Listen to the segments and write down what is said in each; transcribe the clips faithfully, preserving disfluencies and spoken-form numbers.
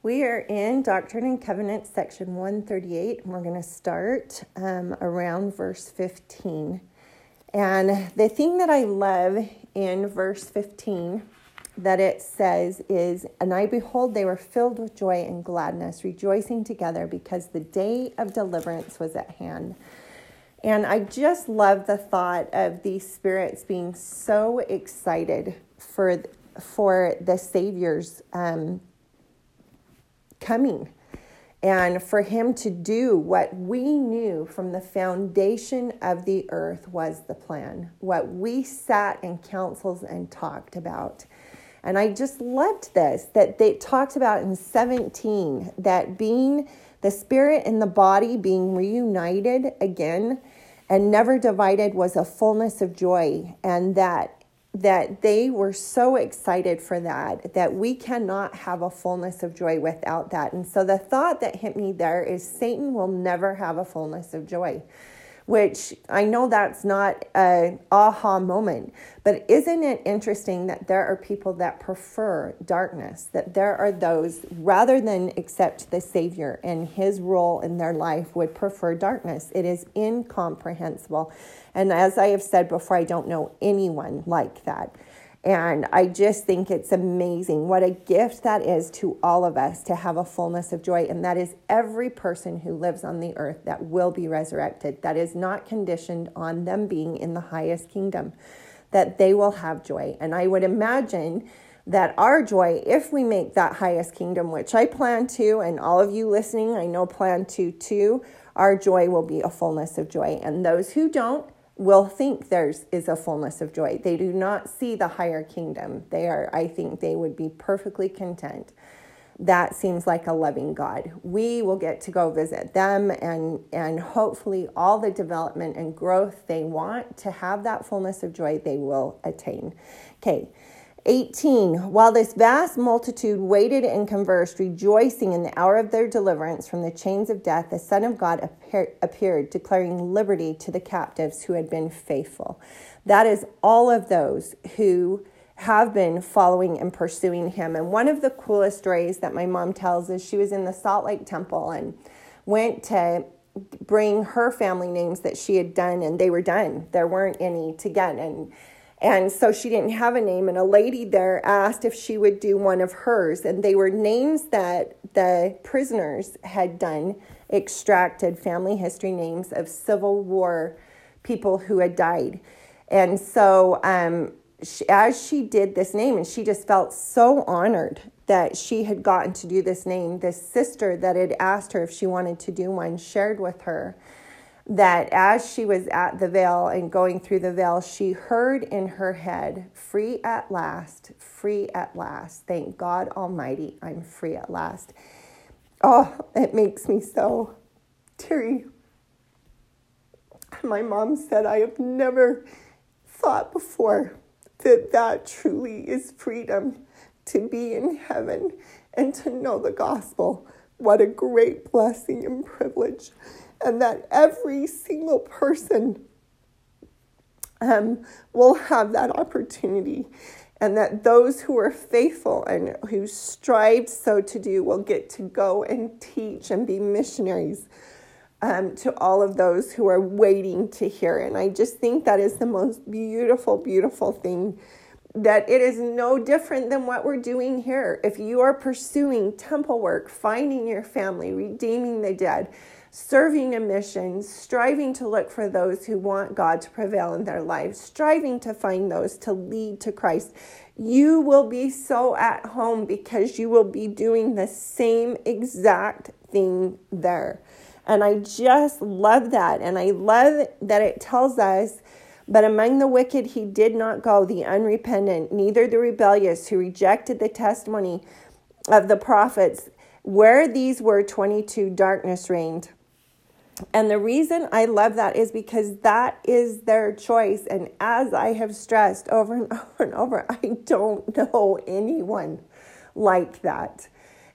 We are in Doctrine and Covenants, section one thirty-eight, and we're going to start um, around verse fifteen. And the thing that I love in verse fifteen that it says is, "And I behold, they were filled with joy and gladness, rejoicing together because the day of deliverance was at hand." And I just love the thought of these spirits being so excited for, for the Savior's um, coming and for him to do what we knew from the foundation of the earth was the plan, what we sat in councils and talked about. And I just loved this, that they talked about in seventeen, that being the spirit and the body being reunited again and never divided was a fullness of joy, and that that they were so excited for that, that we cannot have a fullness of joy without that. And so the thought that hit me there is Satan will never have a fullness of joy, which I know that's not an aha moment, but isn't it interesting that there are people that prefer darkness, that there are those rather than accept the Savior and his role in their life would prefer darkness. It is incomprehensible. And as I have said before, I don't know anyone like that. And I just think it's amazing what a gift that is to all of us to have a fullness of joy. And that is every person who lives on the earth that will be resurrected. That is not conditioned on them being in the highest kingdom, that they will have joy. And I would imagine that our joy, if we make that highest kingdom, which I plan to, and all of you listening, I know plan to too, our joy will be a fullness of joy. And those who don't will think theirs is a fullness of joy. They do not see the higher kingdom. They are, I think they would be perfectly content. That seems like a loving God. We will get to go visit them and, and hopefully all the development and growth they want to have that fullness of joy, they will attain. Okay. eighteen, while this vast multitude waited and conversed, rejoicing in the hour of their deliverance from the chains of death, the Son of God appeared, declaring liberty to the captives who had been faithful. That is all of those who have been following and pursuing him. And one of the coolest stories that my mom tells is she was in the Salt Lake Temple and went to bring her family names that she had done, and they were done. There weren't any to get, and And so she didn't have a name, and a lady there asked if she would do one of hers. And they were names that the prisoners had done, extracted family history names of Civil War people who had died. And so um, she, as she did this name, and she just felt so honored that she had gotten to do this name, this sister that had asked her if she wanted to do one shared with her that as she was at the veil and going through the veil, she heard in her head, "Free at last, free at last. Thank God Almighty, I'm free at last." Oh, it makes me so teary. My mom said, "I have never thought before that that truly is freedom, to be in heaven and to know the gospel. What a great blessing and privilege." And that every single person um, will have that opportunity, and that those who are faithful and who strive so to do will get to go and teach and be missionaries um, to all of those who are waiting to hear. And I just think that is the most beautiful, beautiful thing, that it is no different than what we're doing here. If you are pursuing temple work, finding your family, redeeming the dead, serving a mission, striving to look for those who want God to prevail in their lives, striving to find those to lead to Christ, you will be so at home because you will be doing the same exact thing there. And I just love that. And I love that it tells us, "But among the wicked he did not go, the unrepentant, neither the rebellious who rejected the testimony of the prophets. Where these were twenty-two, darkness reigned." And the reason I love that is because that is their choice. And as I have stressed over and over and over, I don't know anyone like that.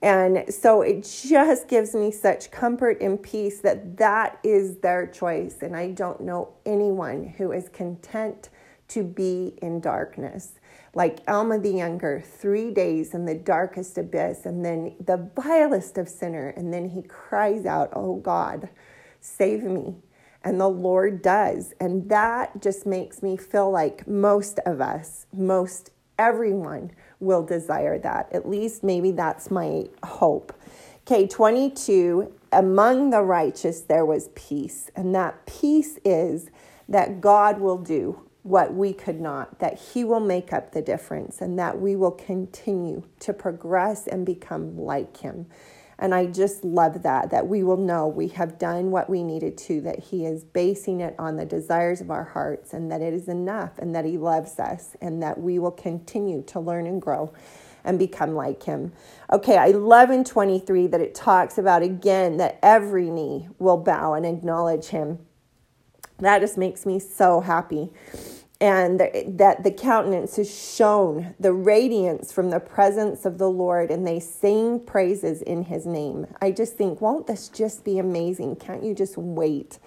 And so it just gives me such comfort and peace that that is their choice. And I don't know anyone who is content to be in darkness. like Alma the Younger, three days in the darkest abyss, and then the vilest of sinner. And then he cries out, oh God, save me. And the Lord does. And that just makes me feel like most of us, most everyone will desire that. At least maybe that's my hope. Okay, twenty-two, among the righteous there was peace. And that peace is that God will do what we could not, that he will make up the difference, and that we will continue to progress and become like him. And I just love that, that we will know we have done what we needed to, that he is basing it on the desires of our hearts, and that it is enough, and that he loves us, and that we will continue to learn and grow and become like him. Okay, I love in twenty-three that it talks about, again, that every knee will bow and acknowledge him. That just makes me so happy. And that the countenance is shown, the radiance from the presence of the Lord, and they sing praises in his name. I just think, won't this just be amazing? Can't you just wait?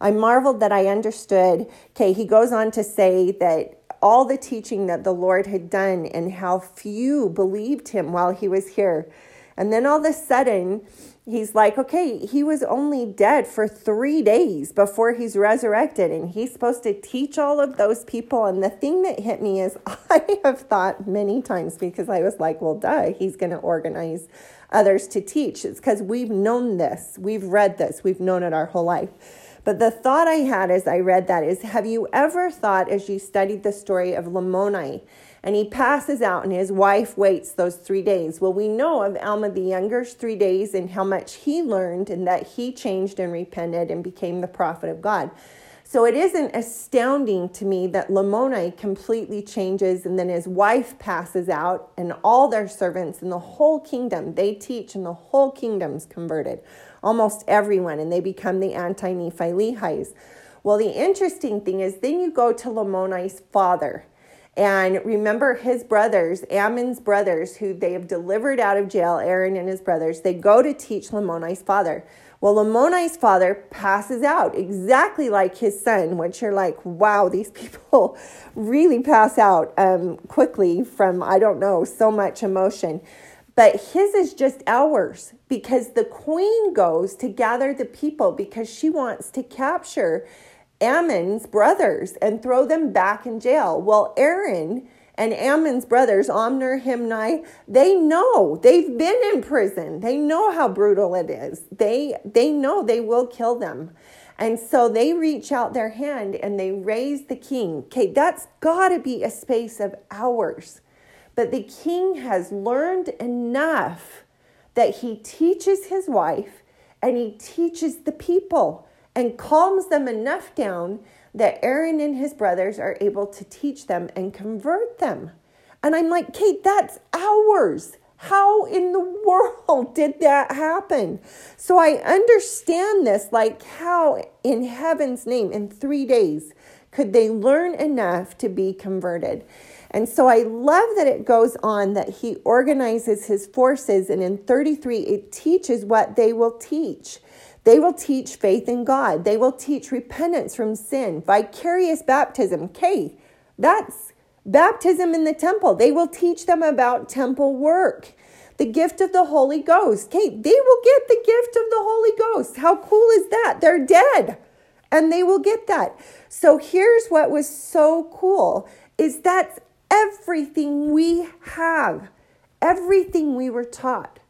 I marveled that I understood. Okay, he goes on to say that all the teaching that the Lord had done and how few believed him while he was here. And then all of a sudden, he's like, okay, he was only dead for three days before he's resurrected, and he's supposed to teach all of those people. And the thing that hit me is I have thought many times, because I was like, well, duh, he's going to organize others to teach. It's because we've known this. We've read this. We've known it our whole life. But the thought I had as I read that is, have you ever thought, as you studied the story of Lamoni, and he passes out and his wife waits those three days. Well, we know of Alma the Younger's three days and how much he learned and that he changed and repented and became the prophet of God. So it isn't astounding to me that Lamoni completely changes, and then his wife passes out, and all their servants in the whole kingdom, they teach, and the whole kingdom's converted. Almost everyone, and they become the anti-Nephi-Lehis. Well, the interesting thing is then you go to Lamoni's father. And remember his brothers, Ammon's brothers, who they have delivered out of jail, Aaron and his brothers, they go to teach Lamoni's father. Well, Lamoni's father passes out exactly like his son, which you're like, wow, these people really pass out um, quickly from, I don't know, so much emotion. But his is just hours, because the queen goes to gather the people because she wants to capture Ammon's brothers and throw them back in jail. Well, Aaron and Ammon's brothers, Omner, Himni, they know. They've been in prison. They know how brutal it is. They they know they will kill them. And so they reach out their hand and they raise the king. Okay, that's got to be a space of hours. But the king has learned enough that he teaches his wife and he teaches the people, and calms them enough down that Aaron and his brothers are able to teach them and convert them. And I'm like, Kate, that's hours. How in the world did that happen? So I understand this, like how in heaven's name, in three days, could they learn enough to be converted? And so I love that it goes on that he organizes his forces. And in thirty-three, it teaches what they will teach. They will teach faith in God. They will teach repentance from sin, vicarious baptism. Okay, that's baptism in the temple. They will teach them about temple work, the gift of the Holy Ghost. Okay, they will get the gift of the Holy Ghost. How cool is that? They're dead, and they will get that. So here's what was so cool is that's everything we have, everything we were taught.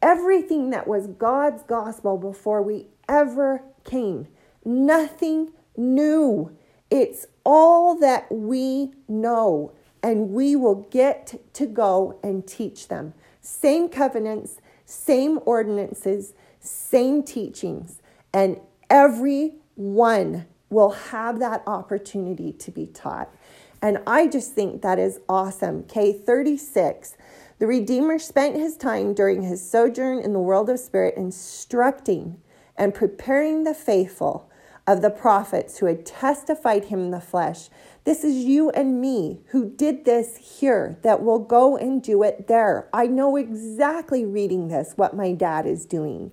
Everything that was God's gospel before we ever came. Nothing new. It's all that we know, and we will get to go and teach them. Same covenants, same ordinances, same teachings, and everyone will have that opportunity to be taught. And I just think that is awesome. K thirty-six. The Redeemer spent his time during his sojourn in the world of spirit instructing and preparing the faithful of the prophets who had testified him in the flesh. This is you and me who did this here that will go and do it there. I know exactly reading this, what my dad is doing,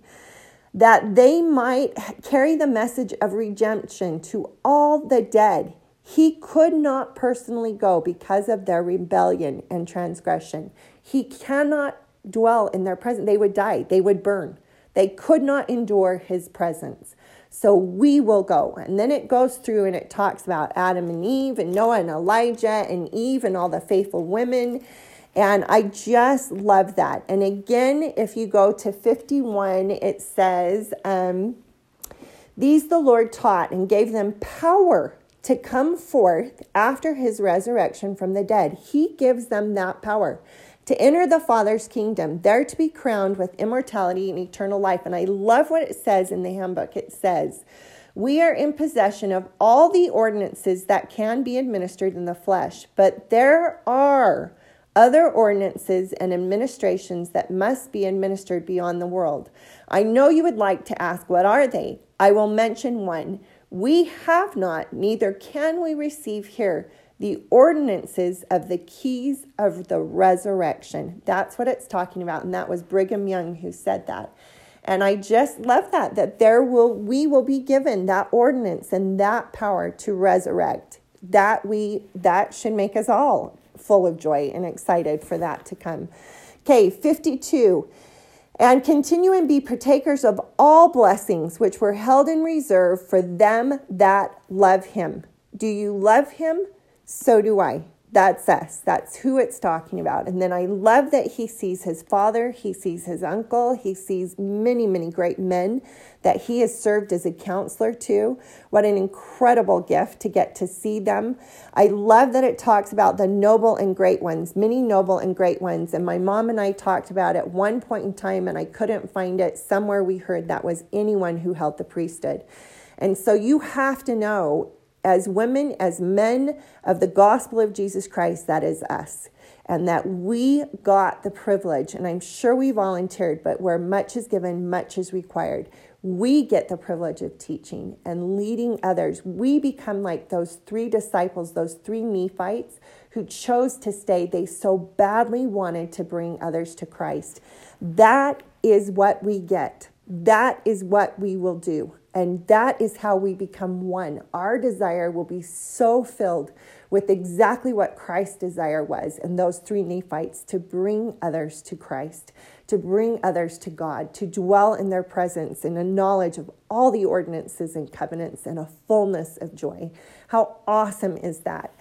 that they might carry the message of redemption to all the dead. He could not personally go because of their rebellion and transgression. He cannot dwell in their presence. They would die. They would burn. They could not endure his presence. So we will go. And then it goes through and it talks about Adam and Eve and Noah and Elijah and Eve and all the faithful women. And I just love that. And again, if you go to fifty-one, it says, um, these the Lord taught and gave them power to come forth after his resurrection from the dead. He gives them that power to enter the Father's kingdom, there to be crowned with immortality and eternal life. And I love what it says in the handbook. It says, we are in possession of all the ordinances that can be administered in the flesh, but there are other ordinances and administrations that must be administered beyond the world. I know you would like to ask, what are they? I will mention one. We have not, neither can we receive here, the ordinances of the keys of the resurrection. That's what it's talking about. And that was Brigham Young who said that. And I just love that, that there will, we will be given that ordinance and that power to resurrect. That we, that should make us all full of joy and excited for that to come. Okay, fifty-two. And continue and be partakers of all blessings which were held in reserve for them that love him. Do you love him? So do I. That's us. That's who it's talking about. And then I love that he sees his father, he sees his uncle, he sees many, many great men that he has served as a counselor to. What an incredible gift to get to see them. I love that it talks about the noble and great ones, many noble and great ones. And my mom and I talked about at one point in time, and I couldn't find it. Somewhere we heard that was anyone who held the priesthood. And so you have to know, as women, as men of the gospel of Jesus Christ, that is us. And that we got the privilege, and I'm sure we volunteered, but where much is given, much is required. We get the privilege of teaching and leading others. We become like those three disciples, those three Nephites who chose to stay. They so badly wanted to bring others to Christ. That is what we get. That is what we will do. And that is how we become one. Our desire will be so filled with exactly what Christ's desire was and those three Nephites, to bring others to Christ, to bring others to God, to dwell in their presence in a knowledge of all the ordinances and covenants and a fullness of joy. How awesome is that?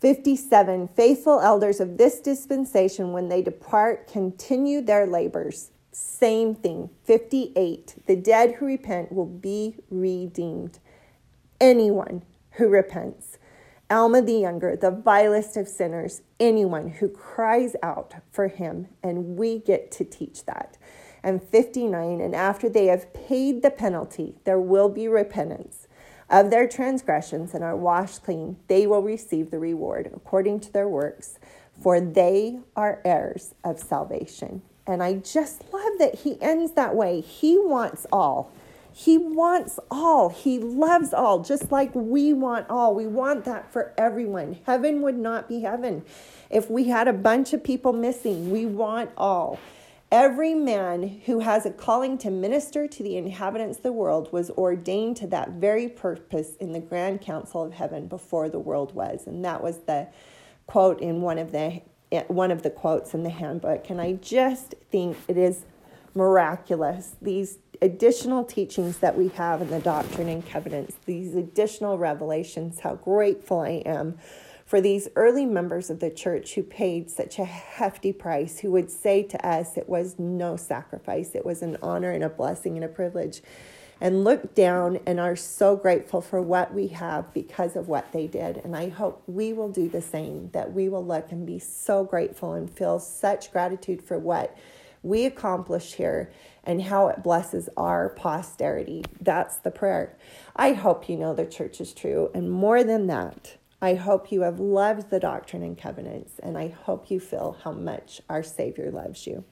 fifty-seven, faithful elders of this dispensation, when they depart, continue their labors. Same thing. fifty-eight, the dead who repent will be redeemed. Anyone who repents. Alma the Younger, the vilest of sinners, anyone who cries out for him, and we get to teach that. And fifty-nine, and after they have paid the penalty, there will be repentance of their transgressions and are washed clean. They will receive the reward according to their works, for they are heirs of salvation. And I just love that he ends that way. He wants all. He wants all. He loves all, just like we want all. We want that for everyone. Heaven would not be heaven if we had a bunch of people missing. We want all. Every man who has a calling to minister to the inhabitants of the world was ordained to that very purpose in the Grand Council of Heaven before the world was. And that was the quote in one of the one of the quotes in the handbook. And I just think it is miraculous, these additional teachings that we have in the Doctrine and Covenants, these additional revelations. How grateful I am for these early members of the church who paid such a hefty price, who would say to us it was no sacrifice, it was an honor and a blessing and a privilege, and look down and are so grateful for what we have because of what they did. And I hope we will do the same, that we will look and be so grateful and feel such gratitude for what we accomplish here and how it blesses our posterity. That's the prayer. I hope you know the church is true. And more than that, I hope you have loved the Doctrine and Covenants, and I hope you feel how much our Savior loves you.